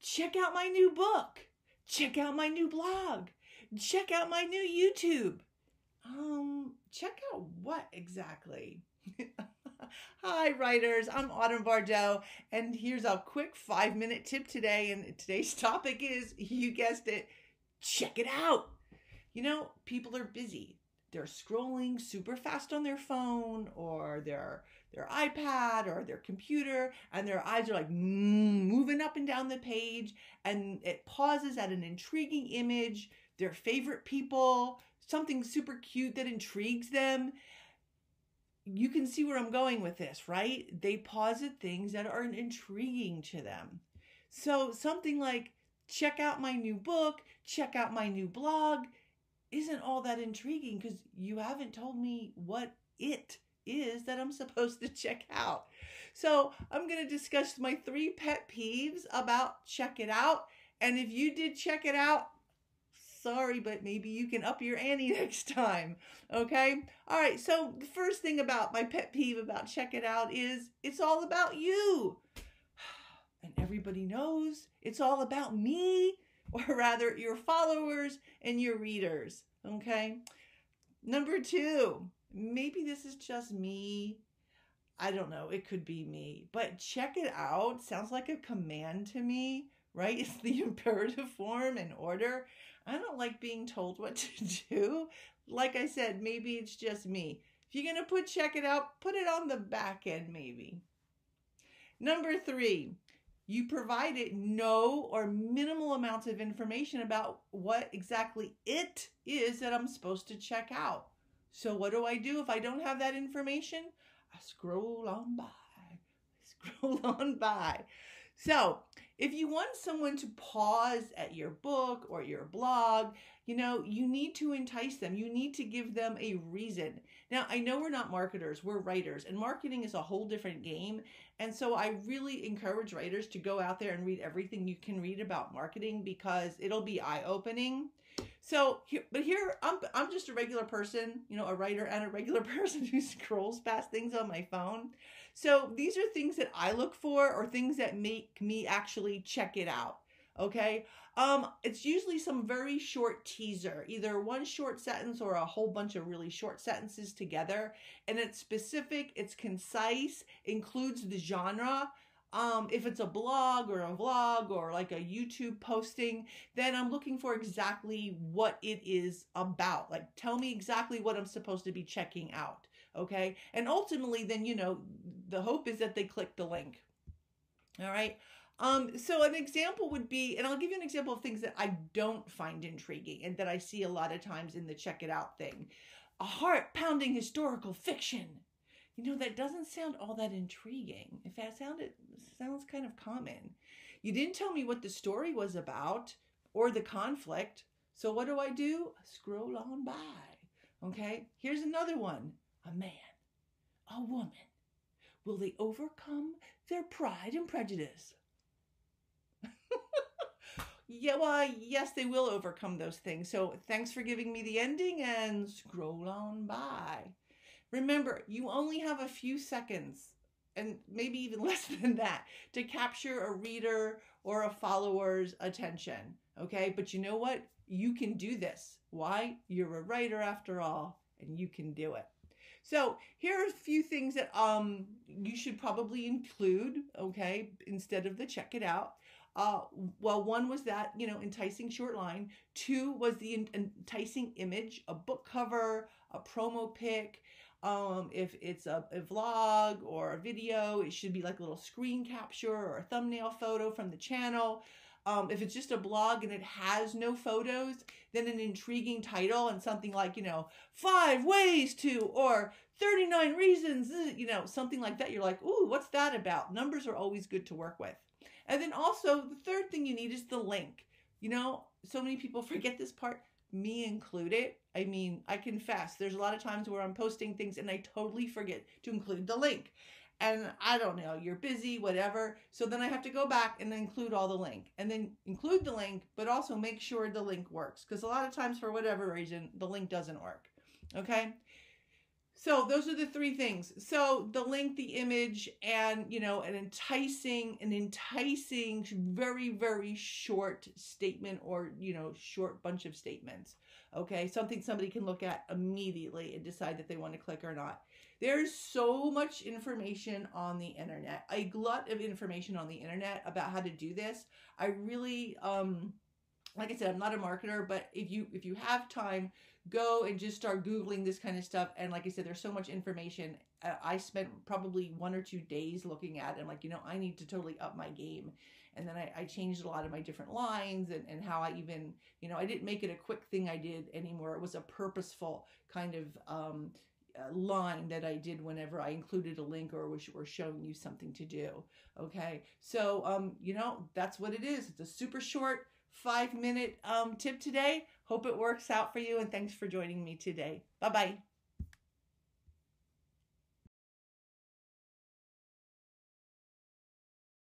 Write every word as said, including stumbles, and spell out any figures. Check out my new book. Check out my new blog. Check out my new YouTube. Um, check out what exactly? Hi, writers. I'm Autumn Bardot, and here's a quick five-minute tip today. And today's topic is, you guessed it, check it out. You know, people are busy. They're scrolling super fast on their phone or their their iPad or their computer, and their eyes are like moving up and down the page, and it pauses at an intriguing image, their favorite people, something super cute that intrigues them. You can see where I'm going with this, right? They pause at things that are intriguing to them. So something like, check out my new book, check out my new blog, isn't all that intriguing because you haven't told me what it is that I'm supposed to check out. So I'm going to discuss my three pet peeves about check it out. And if you did check it out, sorry, but maybe you can up your ante next time. Okay. All right. So the first thing about my pet peeve about check it out is it's all about you. And everybody knows it's all about me, or rather your followers and your readers. Okay. Number two, maybe this is just me. I don't know. It could be me, but check it out sounds like a command to me, right? It's the imperative form and order. I don't like being told what to do. Like I said, maybe it's just me. If you're going to put check it out, put it on the back end maybe. Number three, you provided no or minimal amounts of information about what exactly it is that I'm supposed to check out. So what do I do if I don't have that information? I scroll on by, scroll on by. So if you want someone to pause at your book or your blog, you know, you need to entice them. You need to give them a reason. Now, I know we're not marketers, we're writers, and marketing is a whole different game. And so I really encourage writers to go out there and read everything you can read about marketing because it'll be eye-opening. So, but here, I'm, I'm just a regular person, you know, a writer and a regular person who scrolls past things on my phone. So these are things that I look for or things that make me actually check it out. Okay. Um, it's usually some very short teaser, either one short sentence or a whole bunch of really short sentences together. And it's specific, it's concise, includes the genre. Um, if it's a blog or a vlog or like a YouTube posting, then I'm looking for exactly what it is about. Like, tell me exactly what I'm supposed to be checking out. Okay. And ultimately then, you know, the hope is that they click the link. All right. Um, so an example would be, and I'll give you an example of things that I don't find intriguing and that I see a lot of times in the check it out thing. A heart-pounding historical fiction. You know, that doesn't sound all that intriguing. In fact, it sounds kind of common. You didn't tell me what the story was about or the conflict. So what do I do? Scroll on by. Okay, here's another one. A man, a woman. Will they overcome their pride and prejudice? Yeah, well, yes, they will overcome those things. So thanks for giving me the ending and scroll on by. Remember, you only have a few seconds and maybe even less than that to capture a reader or a follower's attention. Okay, but you know what? You can do this. Why? You're a writer after all, and you can do it. So here are a few things that um you should probably include, okay, instead of the check it out. Uh, well, one was that, you know, enticing short line. Two was the enticing image, a book cover, a promo pic. Um, if it's a, a vlog or a video, it should be like a little screen capture or a thumbnail photo from the channel. Um, if it's just a blog and it has no photos, then an intriguing title and something like, you know, five ways to, or thirty-nine reasons, you know, something like that. You're like, ooh, what's that about? Numbers are always good to work with. And then also the third thing you need is the link. You know, so many people forget this part, me included. I mean, I confess, there's a lot of times where I'm posting things and I totally forget to include the link. And I don't know, you're busy, whatever. So then I have to go back and include all the link and then include the link, but also make sure the link works. Because a lot of times for whatever reason, the link doesn't work. Okay. So those are the three things. So the link, the image, and, you know, an enticing, an enticing, very, very short statement or, you know, short bunch of statements. Okay. Something somebody can look at immediately and decide that they want to click or not. There's so much information on the internet, a glut of information on the internet about how to do this. I really, um, like I said, I'm not a marketer, but if you, if you have time, go and just start Googling this kind of stuff. And like I said, there's so much information. Uh, I spent probably one or two days looking at it. I'm like, you know, I need to totally up my game. And then I, I changed a lot of my different lines and, and how I even, you know, I didn't make it a quick thing I did anymore. It was a purposeful kind of um, uh, line that I did whenever I included a link or was or showing you something to do. Okay. So, um, you know, that's what it is. It's a super short five minute um, tip today. Hope it works out for you, and thanks for joining me today. Bye-bye.